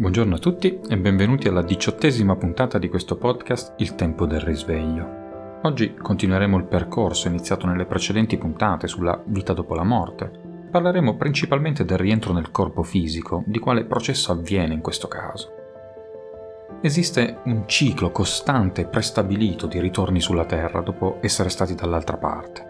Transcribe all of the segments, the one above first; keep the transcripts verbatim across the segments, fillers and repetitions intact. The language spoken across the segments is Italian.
Buongiorno a tutti e benvenuti alla diciottesima puntata di questo podcast Il Tempo del Risveglio. Oggi continueremo il percorso iniziato nelle precedenti puntate sulla vita dopo la morte. Parleremo principalmente del rientro nel corpo fisico, di quale processo avviene in questo caso. Esiste un ciclo costante e prestabilito di ritorni sulla Terra dopo essere stati dall'altra parte.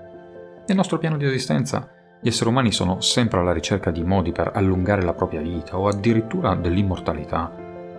Nel nostro piano di esistenza gli esseri umani sono sempre alla ricerca di modi per allungare la propria vita o addirittura dell'immortalità.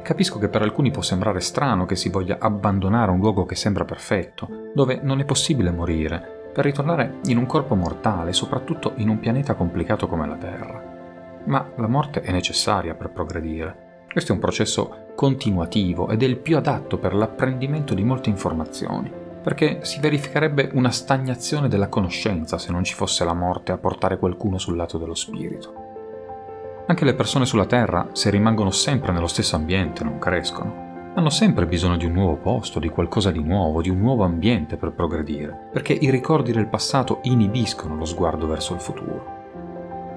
Capisco che per alcuni può sembrare strano che si voglia abbandonare un luogo che sembra perfetto, dove non è possibile morire, per ritornare in un corpo mortale, soprattutto in un pianeta complicato come la Terra. Ma la morte è necessaria per progredire. Questo è un processo continuativo ed è il più adatto per l'apprendimento di molte informazioni, perché si verificherebbe una stagnazione della conoscenza se non ci fosse la morte a portare qualcuno sul lato dello spirito. Anche le persone sulla Terra, se rimangono sempre nello stesso ambiente, non crescono. Hanno sempre bisogno di un nuovo posto, di qualcosa di nuovo, di un nuovo ambiente per progredire, perché i ricordi del passato inibiscono lo sguardo verso il futuro.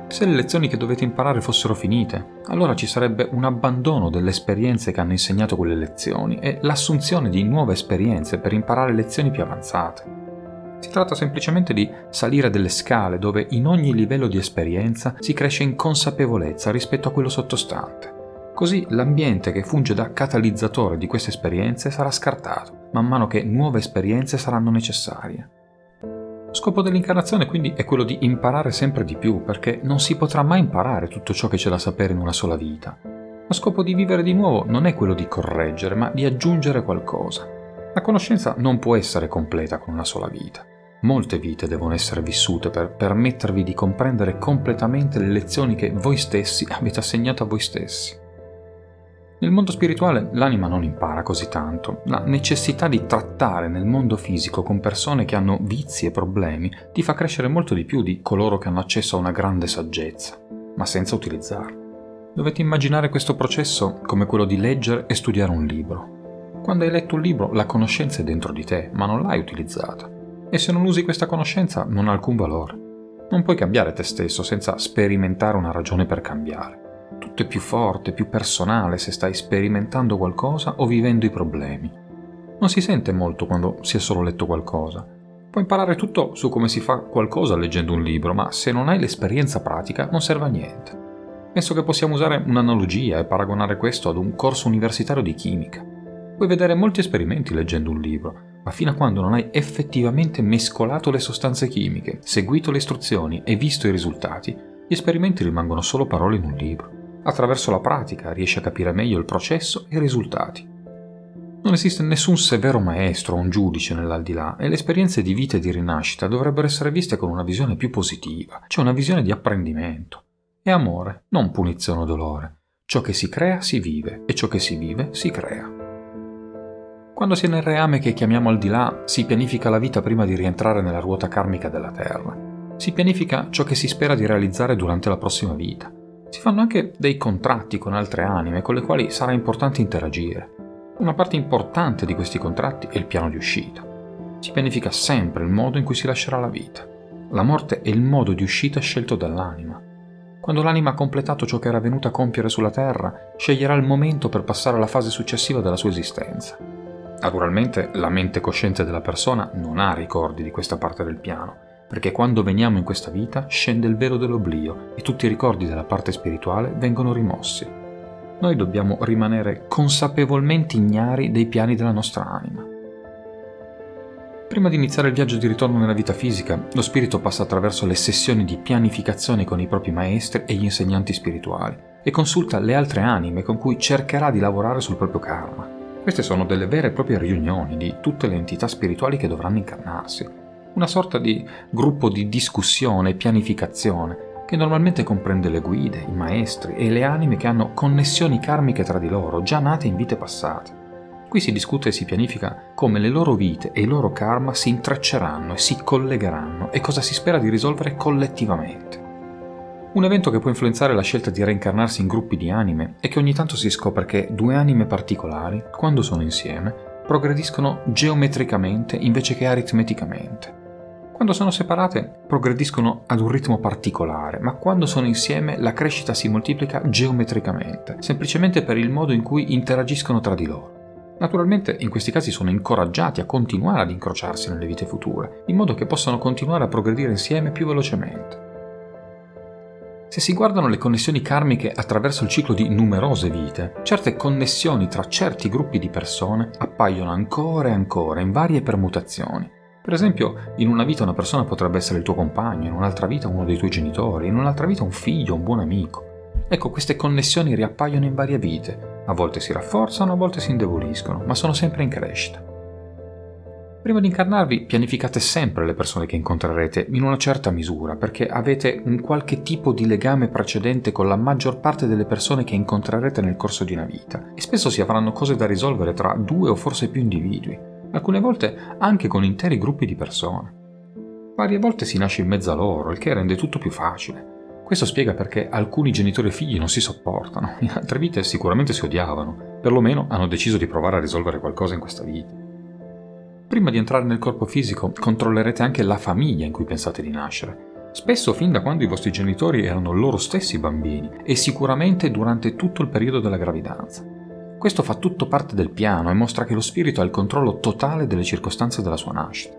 Se le lezioni che dovete imparare fossero finite, allora ci sarebbe un abbandono delle esperienze che hanno insegnato quelle lezioni e l'assunzione di nuove esperienze per imparare lezioni più avanzate. Si tratta semplicemente di salire delle scale dove in ogni livello di esperienza si cresce in consapevolezza rispetto a quello sottostante. Così l'ambiente che funge da catalizzatore di queste esperienze sarà scartato, man mano che nuove esperienze saranno necessarie. Lo scopo dell'incarnazione quindi è quello di imparare sempre di più, perché non si potrà mai imparare tutto ciò che c'è da sapere in una sola vita. Lo scopo di vivere di nuovo non è quello di correggere, ma di aggiungere qualcosa. La conoscenza non può essere completa con una sola vita. Molte vite devono essere vissute per permettervi di comprendere completamente le lezioni che voi stessi avete assegnato a voi stessi. Nel mondo spirituale l'anima non impara così tanto. La necessità di trattare nel mondo fisico con persone che hanno vizi e problemi ti fa crescere molto di più di coloro che hanno accesso a una grande saggezza, ma senza utilizzarla. Dovete immaginare questo processo come quello di leggere e studiare un libro. Quando hai letto un libro, la conoscenza è dentro di te, ma non l'hai utilizzata. E se non usi questa conoscenza, non ha alcun valore. Non puoi cambiare te stesso senza sperimentare una ragione per cambiare. Tutto è più forte, più personale se stai sperimentando qualcosa o vivendo i problemi. Non si sente molto quando si è solo letto qualcosa. Puoi imparare tutto su come si fa qualcosa leggendo un libro, ma se non hai l'esperienza pratica non serve a niente. Penso che possiamo usare un'analogia e paragonare questo ad un corso universitario di chimica. Puoi vedere molti esperimenti leggendo un libro, ma fino a quando non hai effettivamente mescolato le sostanze chimiche, seguito le istruzioni e visto i risultati, gli esperimenti rimangono solo parole in un libro. Attraverso la pratica riesci a capire meglio il processo e i risultati. Non esiste nessun severo maestro o un giudice nell'aldilà e le esperienze di vita e di rinascita dovrebbero essere viste con una visione più positiva, cioè una visione di apprendimento. È amore, non punizione o dolore. Ciò che si crea si vive e ciò che si vive si crea. Quando si è nel reame che chiamiamo aldilà, si pianifica la vita prima di rientrare nella ruota karmica della Terra. Si pianifica ciò che si spera di realizzare durante la prossima vita. Si fanno anche dei contratti con altre anime con le quali sarà importante interagire. Una parte importante di questi contratti è il piano di uscita. Si pianifica sempre il modo in cui si lascerà la vita. La morte è il modo di uscita scelto dall'anima. Quando l'anima ha completato ciò che era venuta a compiere sulla Terra, sceglierà il momento per passare alla fase successiva della sua esistenza. Naturalmente, la mente cosciente della persona non ha ricordi di questa parte del piano, perché quando veniamo in questa vita scende il velo dell'oblio e tutti i ricordi della parte spirituale vengono rimossi. Noi dobbiamo rimanere consapevolmente ignari dei piani della nostra anima. Prima di iniziare il viaggio di ritorno nella vita fisica, lo spirito passa attraverso le sessioni di pianificazione con i propri maestri e gli insegnanti spirituali e consulta le altre anime con cui cercherà di lavorare sul proprio karma. Queste sono delle vere e proprie riunioni di tutte le entità spirituali che dovranno incarnarsi. Una sorta di gruppo di discussione e pianificazione che normalmente comprende le guide, i maestri e le anime che hanno connessioni karmiche tra di loro, già nate in vite passate. Qui si discute e si pianifica come le loro vite e i loro karma si intrecceranno e si collegheranno e cosa si spera di risolvere collettivamente. Un evento che può influenzare la scelta di reincarnarsi in gruppi di anime è che ogni tanto si scopre che due anime particolari, quando sono insieme, progrediscono geometricamente invece che aritmeticamente. Quando sono separate progrediscono ad un ritmo particolare, ma quando sono insieme la crescita si moltiplica geometricamente, semplicemente per il modo in cui interagiscono tra di loro. Naturalmente in questi casi sono incoraggiati a continuare ad incrociarsi nelle vite future, in modo che possano continuare a progredire insieme più velocemente. Se si guardano le connessioni karmiche attraverso il ciclo di numerose vite, certe connessioni tra certi gruppi di persone appaiono ancora e ancora in varie permutazioni. Per esempio, in una vita una persona potrebbe essere il tuo compagno, in un'altra vita uno dei tuoi genitori, in un'altra vita un figlio, un buon amico. Ecco, queste connessioni riappaiono in varie vite, a volte si rafforzano, a volte si indeboliscono, ma sono sempre in crescita. Prima di incarnarvi, pianificate sempre le persone che incontrerete in una certa misura, perché avete un qualche tipo di legame precedente con la maggior parte delle persone che incontrerete nel corso di una vita, e spesso si avranno cose da risolvere tra due o forse più individui, alcune volte anche con interi gruppi di persone. Varie volte si nasce in mezzo a loro, il che rende tutto più facile. Questo spiega perché alcuni genitori e figli non si sopportano, in altre vite sicuramente si odiavano, perlomeno hanno deciso di provare a risolvere qualcosa in questa vita. Prima di entrare nel corpo fisico, controllerete anche la famiglia in cui pensate di nascere, spesso fin da quando i vostri genitori erano loro stessi bambini e sicuramente durante tutto il periodo della gravidanza. Questo fa tutto parte del piano e mostra che lo spirito ha il controllo totale delle circostanze della sua nascita.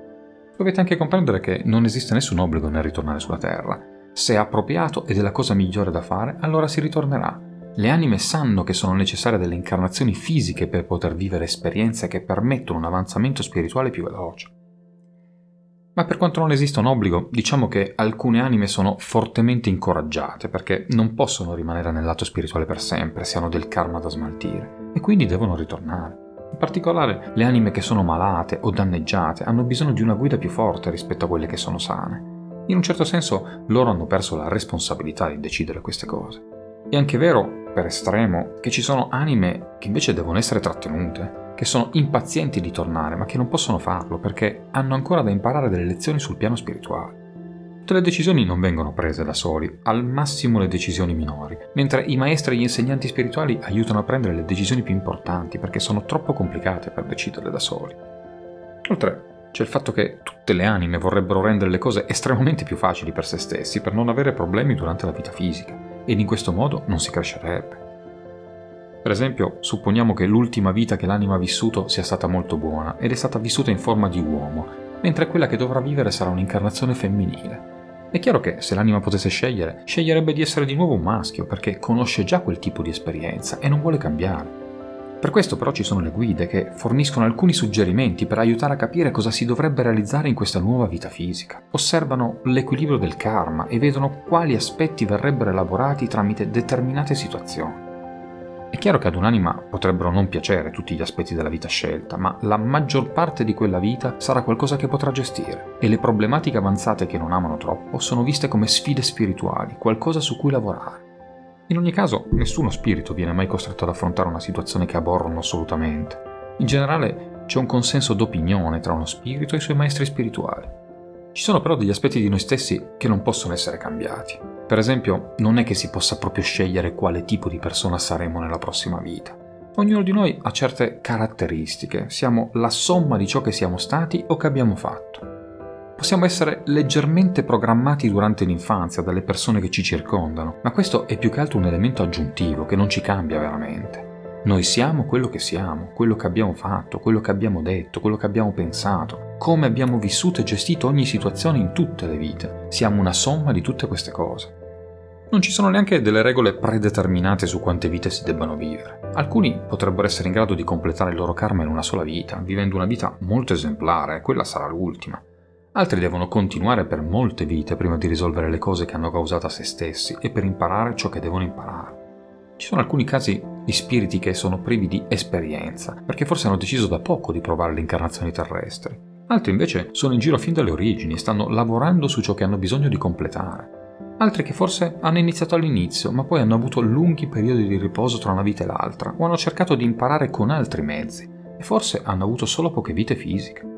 Dovete anche comprendere che non esiste nessun obbligo nel ritornare sulla Terra. Se è appropriato ed è la cosa migliore da fare, allora si ritornerà. Le anime sanno che sono necessarie delle incarnazioni fisiche per poter vivere esperienze che permettono un avanzamento spirituale più veloce. Ma per quanto non esista un obbligo, diciamo che alcune anime sono fortemente incoraggiate perché non possono rimanere nel lato spirituale per sempre, se hanno del karma da smaltire, e quindi devono ritornare. In particolare, le anime che sono malate o danneggiate hanno bisogno di una guida più forte rispetto a quelle che sono sane. In un certo senso, loro hanno perso la responsabilità di decidere queste cose. È anche vero, per estremo, che ci sono anime che invece devono essere trattenute, che sono impazienti di tornare ma che non possono farlo perché hanno ancora da imparare delle lezioni sul piano spirituale. Tutte le decisioni non vengono prese da soli, al massimo le decisioni minori, mentre i maestri e gli insegnanti spirituali aiutano a prendere le decisioni più importanti perché sono troppo complicate per deciderle da soli. Oltre, c'è il fatto che tutte le anime vorrebbero rendere le cose estremamente più facili per se stessi per non avere problemi durante la vita fisica, ed in questo modo non si crescerebbe. Per esempio, supponiamo che l'ultima vita che l'anima ha vissuto sia stata molto buona ed è stata vissuta in forma di uomo, mentre quella che dovrà vivere sarà un'incarnazione femminile. È chiaro che se l'anima potesse scegliere, sceglierebbe di essere di nuovo un maschio perché conosce già quel tipo di esperienza e non vuole cambiare. Per questo però ci sono le guide che forniscono alcuni suggerimenti per aiutare a capire cosa si dovrebbe realizzare in questa nuova vita fisica. Osservano l'equilibrio del karma e vedono quali aspetti verrebbero elaborati tramite determinate situazioni. È chiaro che ad un'anima potrebbero non piacere tutti gli aspetti della vita scelta, ma la maggior parte di quella vita sarà qualcosa che potrà gestire, e le problematiche avanzate che non amano troppo sono viste come sfide spirituali, qualcosa su cui lavorare. In ogni caso, nessuno spirito viene mai costretto ad affrontare una situazione che aborrono assolutamente. In generale, c'è un consenso d'opinione tra uno spirito e i suoi maestri spirituali. Ci sono però degli aspetti di noi stessi che non possono essere cambiati. Per esempio, non è che si possa proprio scegliere quale tipo di persona saremo nella prossima vita. Ognuno di noi ha certe caratteristiche, siamo la somma di ciò che siamo stati o che abbiamo fatto. Possiamo essere leggermente programmati durante l'infanzia dalle persone che ci circondano, ma questo è più che altro un elemento aggiuntivo che non ci cambia veramente. Noi siamo quello che siamo, quello che abbiamo fatto, quello che abbiamo detto, quello che abbiamo pensato, come abbiamo vissuto e gestito ogni situazione in tutte le vite. Siamo una somma di tutte queste cose. Non ci sono neanche delle regole predeterminate su quante vite si debbano vivere. Alcuni potrebbero essere in grado di completare il loro karma in una sola vita, vivendo una vita molto esemplare, e quella sarà l'ultima. Altri devono continuare per molte vite prima di risolvere le cose che hanno causato a se stessi e per imparare ciò che devono imparare. Ci sono alcuni casi di spiriti che sono privi di esperienza, perché forse hanno deciso da poco di provare le incarnazioni terrestri. Altri invece sono in giro fin dalle origini e stanno lavorando su ciò che hanno bisogno di completare. Altri che forse hanno iniziato all'inizio, ma poi hanno avuto lunghi periodi di riposo tra una vita e l'altra, o hanno cercato di imparare con altri mezzi, e forse hanno avuto solo poche vite fisiche.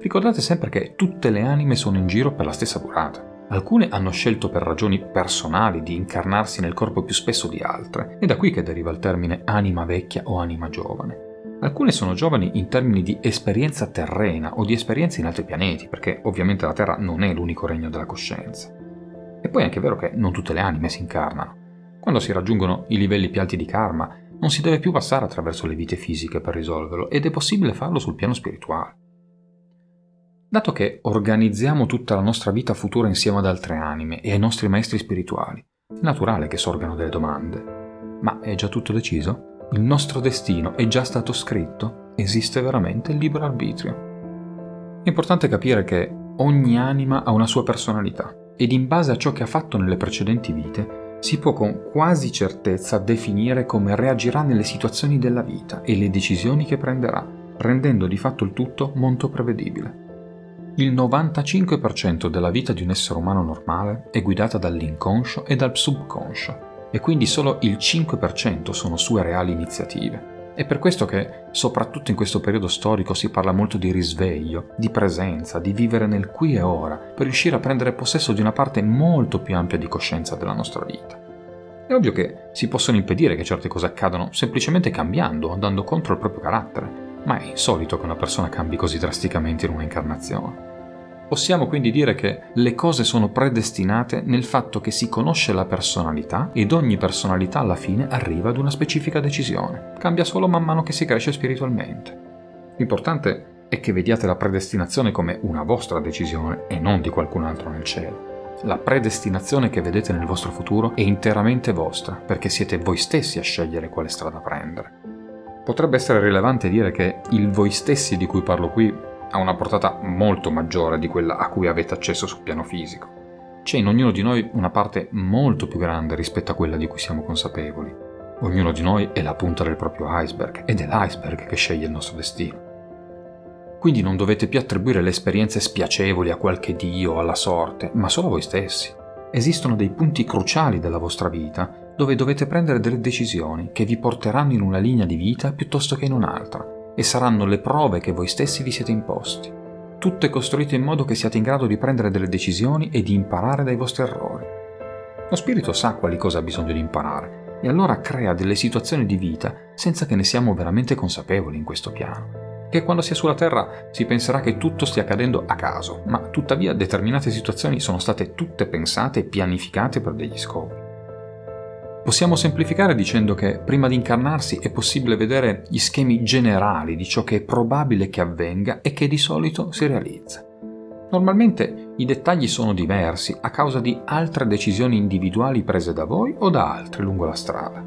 Ricordate sempre che tutte le anime sono in giro per la stessa durata. Alcune hanno scelto per ragioni personali di incarnarsi nel corpo più spesso di altre, è da qui che deriva il termine anima vecchia o anima giovane. Alcune sono giovani in termini di esperienza terrena o di esperienze in altri pianeti, perché ovviamente la Terra non è l'unico regno della coscienza. E poi è anche vero che non tutte le anime si incarnano. Quando si raggiungono i livelli più alti di karma, non si deve più passare attraverso le vite fisiche per risolverlo, ed è possibile farlo sul piano spirituale. Dato che organizziamo tutta la nostra vita futura insieme ad altre anime e ai nostri maestri spirituali, è naturale che sorgano delle domande. Ma è già tutto deciso? Il nostro destino è già stato scritto? Esiste veramente il libero arbitrio? È importante capire che ogni anima ha una sua personalità ed in base a ciò che ha fatto nelle precedenti vite si può con quasi certezza definire come reagirà nelle situazioni della vita e le decisioni che prenderà, rendendo di fatto il tutto molto prevedibile. Il novantacinque per cento della vita di un essere umano normale è guidata dall'inconscio e dal subconscio, e quindi solo il cinque per cento sono sue reali iniziative. È per questo che, soprattutto in questo periodo storico, si parla molto di risveglio, di presenza, di vivere nel qui e ora, per riuscire a prendere possesso di una parte molto più ampia di coscienza della nostra vita. È ovvio che si possono impedire che certe cose accadano semplicemente cambiando, andando contro il proprio carattere, ma è insolito che una persona cambi così drasticamente in una incarnazione. Possiamo quindi dire che le cose sono predestinate nel fatto che si conosce la personalità ed ogni personalità alla fine arriva ad una specifica decisione. Cambia solo man mano che si cresce spiritualmente. L'importante è che vediate la predestinazione come una vostra decisione e non di qualcun altro nel cielo. La predestinazione che vedete nel vostro futuro è interamente vostra, perché siete voi stessi a scegliere quale strada prendere. Potrebbe essere rilevante dire che il voi stessi di cui parlo qui ha una portata molto maggiore di quella a cui avete accesso sul piano fisico. C'è in ognuno di noi una parte molto più grande rispetto a quella di cui siamo consapevoli. Ognuno di noi è la punta del proprio iceberg, ed è l'iceberg che sceglie il nostro destino. Quindi non dovete più attribuire le esperienze spiacevoli a qualche dio o alla sorte, ma solo a voi stessi. Esistono dei punti cruciali della vostra vita dove dovete prendere delle decisioni che vi porteranno in una linea di vita piuttosto che in un'altra, e saranno le prove che voi stessi vi siete imposti. Tutto è costruito in modo che siate in grado di prendere delle decisioni e di imparare dai vostri errori. Lo spirito sa quali cose ha bisogno di imparare, e allora crea delle situazioni di vita senza che ne siamo veramente consapevoli in questo piano. Che quando si è sulla Terra si penserà che tutto stia accadendo a caso, ma tuttavia determinate situazioni sono state tutte pensate e pianificate per degli scopi. Possiamo semplificare dicendo che prima di incarnarsi è possibile vedere gli schemi generali di ciò che è probabile che avvenga e che di solito si realizza. Normalmente i dettagli sono diversi a causa di altre decisioni individuali prese da voi o da altri lungo la strada.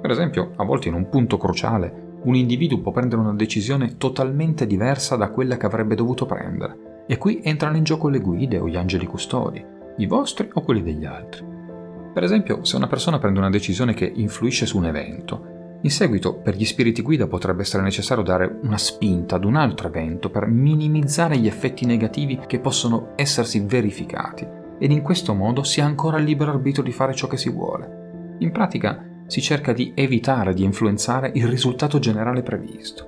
Per esempio, a volte in un punto cruciale, un individuo può prendere una decisione totalmente diversa da quella che avrebbe dovuto prendere, e qui entrano in gioco le guide o gli angeli custodi, i vostri o quelli degli altri. Per esempio, se una persona prende una decisione che influisce su un evento, in seguito per gli spiriti guida potrebbe essere necessario dare una spinta ad un altro evento per minimizzare gli effetti negativi che possono essersi verificati, ed in questo modo si ha ancora il libero arbitrio di fare ciò che si vuole. In pratica si cerca di evitare di influenzare il risultato generale previsto.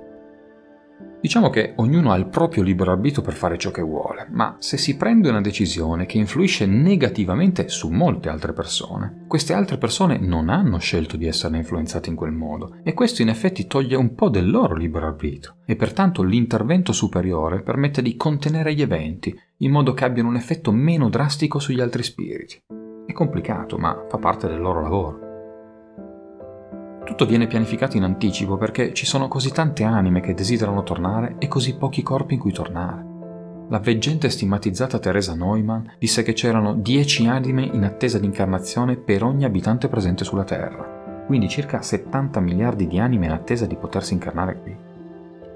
Diciamo che ognuno ha il proprio libero arbitrio per fare ciò che vuole, ma se si prende una decisione che influisce negativamente su molte altre persone, queste altre persone non hanno scelto di esserne influenzate in quel modo, e questo in effetti toglie un po' del loro libero arbitrio, e pertanto l'intervento superiore permette di contenere gli eventi, in modo che abbiano un effetto meno drastico sugli altri spiriti. È complicato, ma fa parte del loro lavoro. Tutto viene pianificato in anticipo perché ci sono così tante anime che desiderano tornare e così pochi corpi in cui tornare. La veggente e stigmatizzata Teresa Neumann disse che c'erano dieci anime in attesa di incarnazione per ogni abitante presente sulla Terra, quindi circa settanta miliardi di anime in attesa di potersi incarnare qui.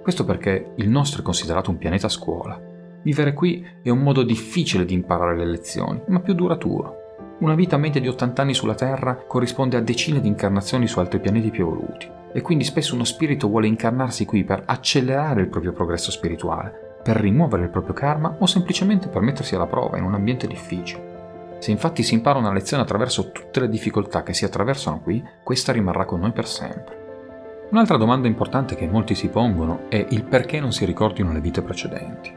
Questo perché il nostro è considerato un pianeta scuola. Vivere qui è un modo difficile di imparare le lezioni, ma più duraturo. Una vita media di ottanta anni sulla Terra corrisponde a decine di incarnazioni su altri pianeti più evoluti, e quindi spesso uno spirito vuole incarnarsi qui per accelerare il proprio progresso spirituale, per rimuovere il proprio karma o semplicemente per mettersi alla prova in un ambiente difficile. Se infatti si impara una lezione attraverso tutte le difficoltà che si attraversano qui, questa rimarrà con noi per sempre. Un'altra domanda importante che molti si pongono è il perché non si ricordino le vite precedenti.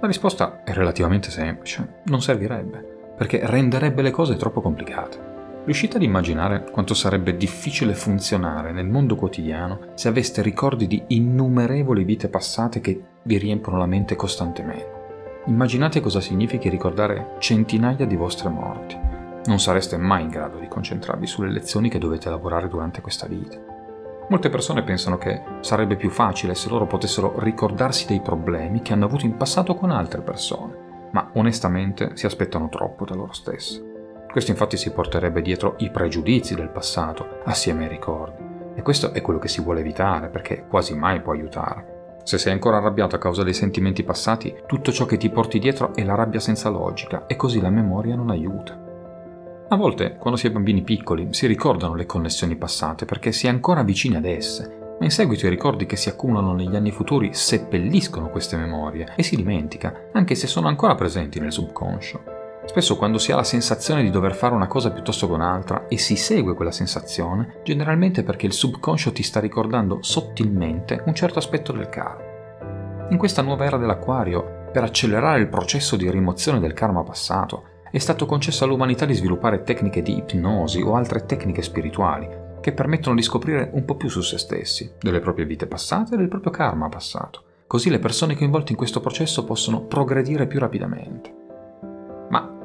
La risposta è relativamente semplice: non servirebbe, perché renderebbe le cose troppo complicate. Riuscite ad immaginare quanto sarebbe difficile funzionare nel mondo quotidiano se aveste ricordi di innumerevoli vite passate che vi riempiono la mente costantemente? Immaginate cosa significhi ricordare centinaia di vostre morti. Non sareste mai in grado di concentrarvi sulle lezioni che dovete lavorare durante questa vita. Molte persone pensano che sarebbe più facile se loro potessero ricordarsi dei problemi che hanno avuto in passato con altre persone, ma onestamente si aspettano troppo da loro stesse. Questo infatti si porterebbe dietro i pregiudizi del passato, assieme ai ricordi. E questo è quello che si vuole evitare, perché quasi mai può aiutare. Se sei ancora arrabbiato a causa dei sentimenti passati, tutto ciò che ti porti dietro è la rabbia senza logica, e così la memoria non aiuta. A volte, quando si è bambini piccoli, si ricordano le connessioni passate perché si è ancora vicini ad esse, ma in seguito i ricordi che si accumulano negli anni futuri seppelliscono queste memorie e si dimentica, anche se sono ancora presenti nel subconscio. Spesso quando si ha la sensazione di dover fare una cosa piuttosto che un'altra e si segue quella sensazione, generalmente perché il subconscio ti sta ricordando sottilmente un certo aspetto del karma. In questa nuova era dell'Acquario, per accelerare il processo di rimozione del karma passato, è stato concesso all'umanità di sviluppare tecniche di ipnosi o altre tecniche spirituali che permettono di scoprire un po' più su se stessi, delle proprie vite passate e del proprio karma passato. Così le persone coinvolte in questo processo possono progredire più rapidamente.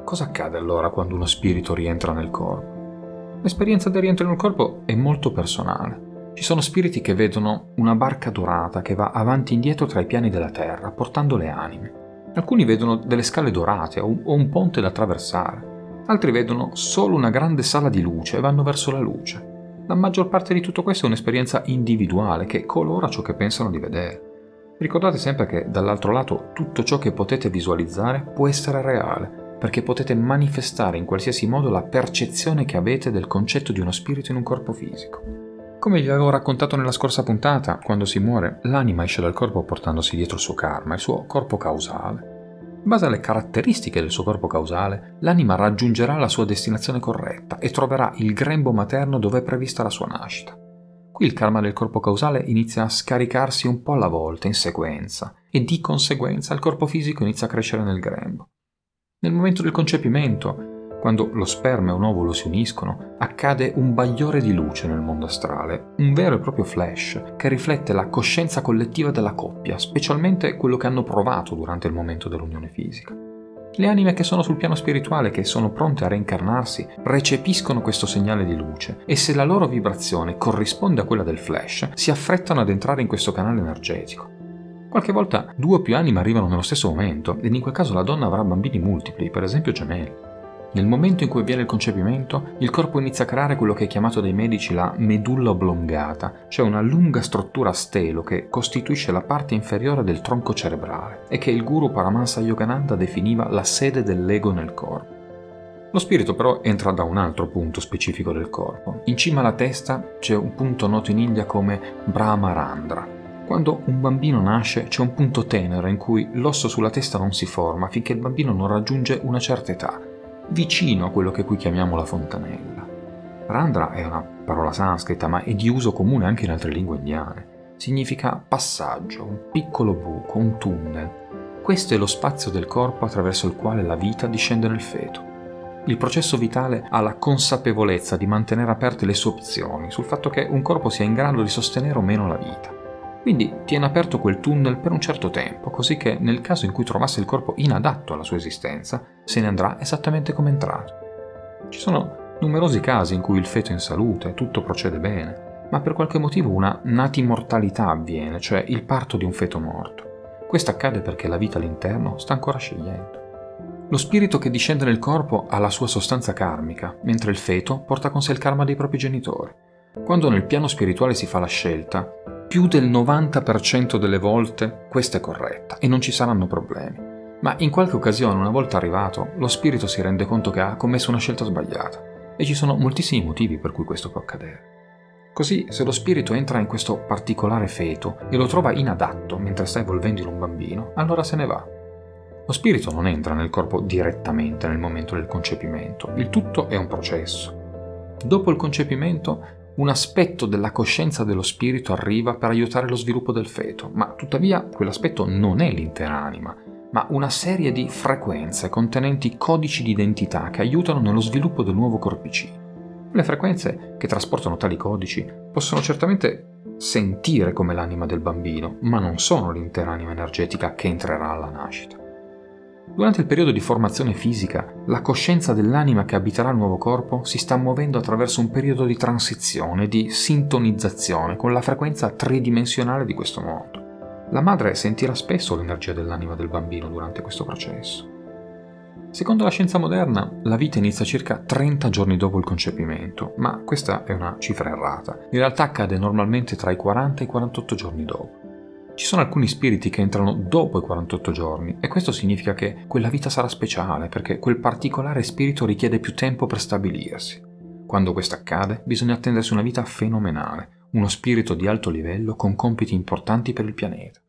Cosa accade allora quando uno spirito rientra nel corpo? L'esperienza del rientro nel corpo è molto personale. Ci sono spiriti che vedono una barca dorata che va avanti e indietro tra i piani della terra, portando le anime. Alcuni vedono delle scale dorate o un ponte da attraversare. Altri vedono solo una grande sala di luce e vanno verso la luce. La maggior parte di tutto questo è un'esperienza individuale che colora ciò che pensano di vedere. Ricordate sempre che dall'altro lato tutto ciò che potete visualizzare può essere reale, perché potete manifestare in qualsiasi modo la percezione che avete del concetto di uno spirito in un corpo fisico. Come vi avevo raccontato nella scorsa puntata, quando si muore, l'anima esce dal corpo portandosi dietro il suo karma, il suo corpo causale. In base alle caratteristiche del suo corpo causale, l'anima raggiungerà la sua destinazione corretta e troverà il grembo materno dove è prevista la sua nascita. Qui il karma del corpo causale inizia a scaricarsi un po' alla volta, in sequenza, e di conseguenza il corpo fisico inizia a crescere nel grembo. Nel momento del concepimento, quando lo sperma e un ovulo si uniscono, accade un bagliore di luce nel mondo astrale, un vero e proprio flash che riflette la coscienza collettiva della coppia, specialmente quello che hanno provato durante il momento dell'unione fisica. Le anime che sono sul piano spirituale, che sono pronte a reincarnarsi, recepiscono questo segnale di luce e se la loro vibrazione corrisponde a quella del flash, si affrettano ad entrare in questo canale energetico. Qualche volta due o più anime arrivano nello stesso momento, ed in quel caso la donna avrà bambini multipli, per esempio gemelli. Nel momento in cui avviene il concepimento, il corpo inizia a creare quello che è chiamato dai medici la medulla oblongata, cioè una lunga struttura a stelo che costituisce la parte inferiore del tronco cerebrale e che il guru Paramahansa Yogananda definiva la sede dell'ego nel corpo. Lo spirito però entra da un altro punto specifico del corpo. In cima alla testa c'è un punto noto in India come Brahmarandra. Quando un bambino nasce c'è un punto tenero in cui l'osso sulla testa non si forma finché il bambino non raggiunge una certa età, vicino a quello che qui chiamiamo la fontanella. Randra è una parola sanscrita, ma è di uso comune anche in altre lingue indiane. Significa passaggio, un piccolo buco, un tunnel. Questo è lo spazio del corpo attraverso il quale la vita discende nel feto. Il processo vitale ha la consapevolezza di mantenere aperte le sue opzioni sul fatto che un corpo sia in grado di sostenere o meno la vita. Quindi tiene aperto quel tunnel per un certo tempo, così che nel caso in cui trovasse il corpo inadatto alla sua esistenza, se ne andrà esattamente come è entrato. Ci sono numerosi casi in cui il feto è in salute, tutto procede bene, ma per qualche motivo una natimortalità avviene, cioè il parto di un feto morto. Questo accade perché la vita all'interno sta ancora scegliendo. Lo spirito che discende nel corpo ha la sua sostanza karmica, mentre il feto porta con sé il karma dei propri genitori. Quando nel piano spirituale si fa la scelta, più del novanta per cento delle volte questa è corretta e non ci saranno problemi, ma in qualche occasione, una volta arrivato, lo spirito si rende conto che ha commesso una scelta sbagliata e ci sono moltissimi motivi per cui questo può accadere. Così, se lo spirito entra in questo particolare feto e lo trova inadatto mentre sta evolvendo in un bambino, allora se ne va. Lo spirito non entra nel corpo direttamente nel momento del concepimento, il tutto è un processo. Dopo il concepimento, un aspetto della coscienza dello spirito arriva per aiutare lo sviluppo del feto, ma tuttavia quell'aspetto non è l'intera anima, ma una serie di frequenze contenenti codici di identità che aiutano nello sviluppo del nuovo corpicino. Le frequenze che trasportano tali codici possono certamente sentire come l'anima del bambino, ma non sono l'intera anima energetica che entrerà alla nascita. Durante il periodo di formazione fisica, la coscienza dell'anima che abiterà il nuovo corpo si sta muovendo attraverso un periodo di transizione, di sintonizzazione con la frequenza tridimensionale di questo mondo. La madre sentirà spesso l'energia dell'anima del bambino durante questo processo. Secondo la scienza moderna, la vita inizia circa trenta giorni dopo il concepimento, ma questa è una cifra errata. In realtà accade normalmente tra i quaranta e i quarantotto giorni dopo. Ci sono alcuni spiriti che entrano dopo i quarantotto giorni e questo significa che quella vita sarà speciale perché quel particolare spirito richiede più tempo per stabilirsi. Quando questo accade, bisogna attendersi una vita fenomenale, uno spirito di alto livello con compiti importanti per il pianeta.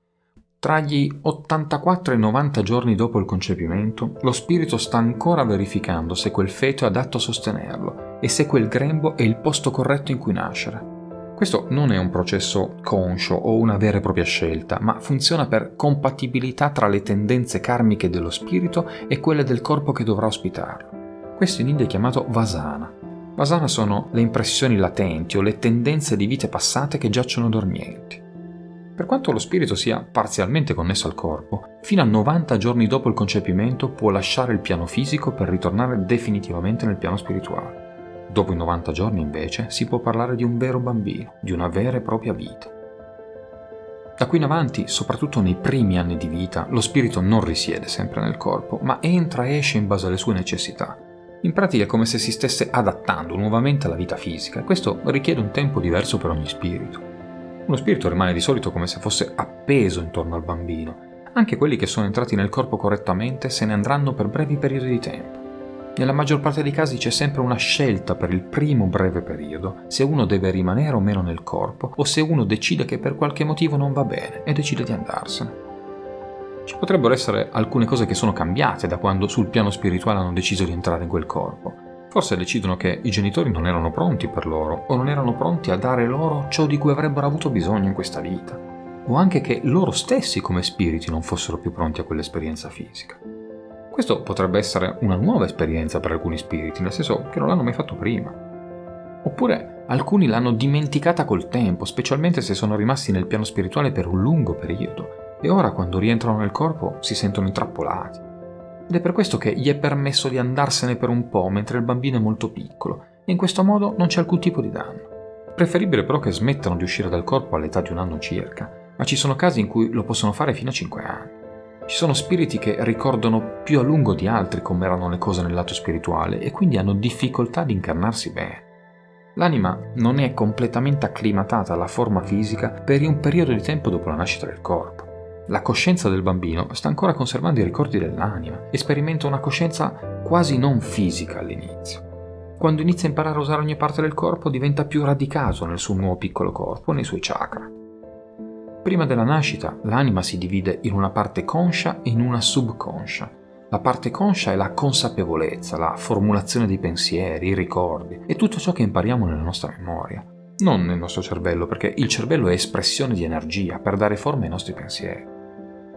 Tra gli ottantaquattro e i novanta giorni dopo il concepimento, lo spirito sta ancora verificando se quel feto è adatto a sostenerlo e se quel grembo è il posto corretto in cui nascere. Questo non è un processo conscio o una vera e propria scelta, ma funziona per compatibilità tra le tendenze karmiche dello spirito e quelle del corpo che dovrà ospitarlo. Questo in India è chiamato vasana. Vasana sono le impressioni latenti o le tendenze di vite passate che giacciono dormienti. Per quanto lo spirito sia parzialmente connesso al corpo, fino a novanta giorni dopo il concepimento può lasciare il piano fisico per ritornare definitivamente nel piano spirituale. Dopo i novanta giorni, invece, si può parlare di un vero bambino, di una vera e propria vita. Da qui in avanti, soprattutto nei primi anni di vita, lo spirito non risiede sempre nel corpo, ma entra e esce in base alle sue necessità. In pratica è come se si stesse adattando nuovamente alla vita fisica, e questo richiede un tempo diverso per ogni spirito. Uno spirito rimane di solito come se fosse appeso intorno al bambino. Anche quelli che sono entrati nel corpo correttamente se ne andranno per brevi periodi di tempo. Nella maggior parte dei casi c'è sempre una scelta per il primo breve periodo, se uno deve rimanere o meno nel corpo, o se uno decide che per qualche motivo non va bene e decide di andarsene. Ci potrebbero essere alcune cose che sono cambiate da quando sul piano spirituale hanno deciso di entrare in quel corpo. Forse decidono che i genitori non erano pronti per loro o non erano pronti a dare loro ciò di cui avrebbero avuto bisogno in questa vita, o anche che loro stessi come spiriti non fossero più pronti a quell'esperienza fisica. Questo potrebbe essere una nuova esperienza per alcuni spiriti, nel senso che non l'hanno mai fatto prima. Oppure alcuni l'hanno dimenticata col tempo, specialmente se sono rimasti nel piano spirituale per un lungo periodo e ora quando rientrano nel corpo si sentono intrappolati. Ed è per questo che gli è permesso di andarsene per un po' mentre il bambino è molto piccolo, e in questo modo non c'è alcun tipo di danno. Preferibile però che smettano di uscire dal corpo all'età di un anno circa, ma ci sono casi in cui lo possono fare fino a cinque anni. Ci sono spiriti che ricordano più a lungo di altri come erano le cose nel lato spirituale e quindi hanno difficoltà di incarnarsi bene. L'anima non è completamente acclimatata alla forma fisica per un periodo di tempo dopo la nascita del corpo. La coscienza del bambino sta ancora conservando i ricordi dell'anima e sperimenta una coscienza quasi non fisica all'inizio. Quando inizia a imparare a usare ogni parte del corpo diventa più radicato nel suo nuovo piccolo corpo e nei suoi chakra. Prima della nascita l'anima si divide in una parte conscia e in una subconscia. La parte conscia è la consapevolezza, la formulazione dei pensieri, i ricordi e tutto ciò che impariamo nella nostra memoria. Non nel nostro cervello, perché il cervello è espressione di energia per dare forma ai nostri pensieri.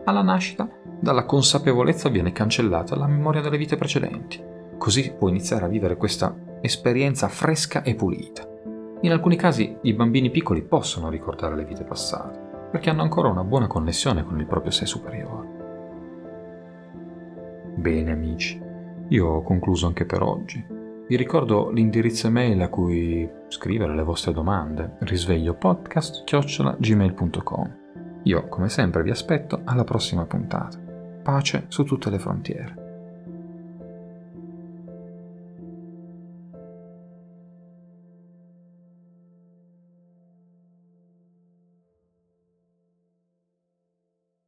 Alla nascita, dalla consapevolezza viene cancellata la memoria delle vite precedenti. Così può iniziare a vivere questa esperienza fresca e pulita. In alcuni casi i bambini piccoli possono ricordare le vite passate, perché hanno ancora una buona connessione con il proprio sé superiore. Bene amici, io ho concluso anche per oggi. Vi ricordo l'indirizzo email a cui scrivere le vostre domande, risveglio podcast chiocciola gmail punto com. Io, come sempre, vi aspetto alla prossima puntata. Pace su tutte le frontiere.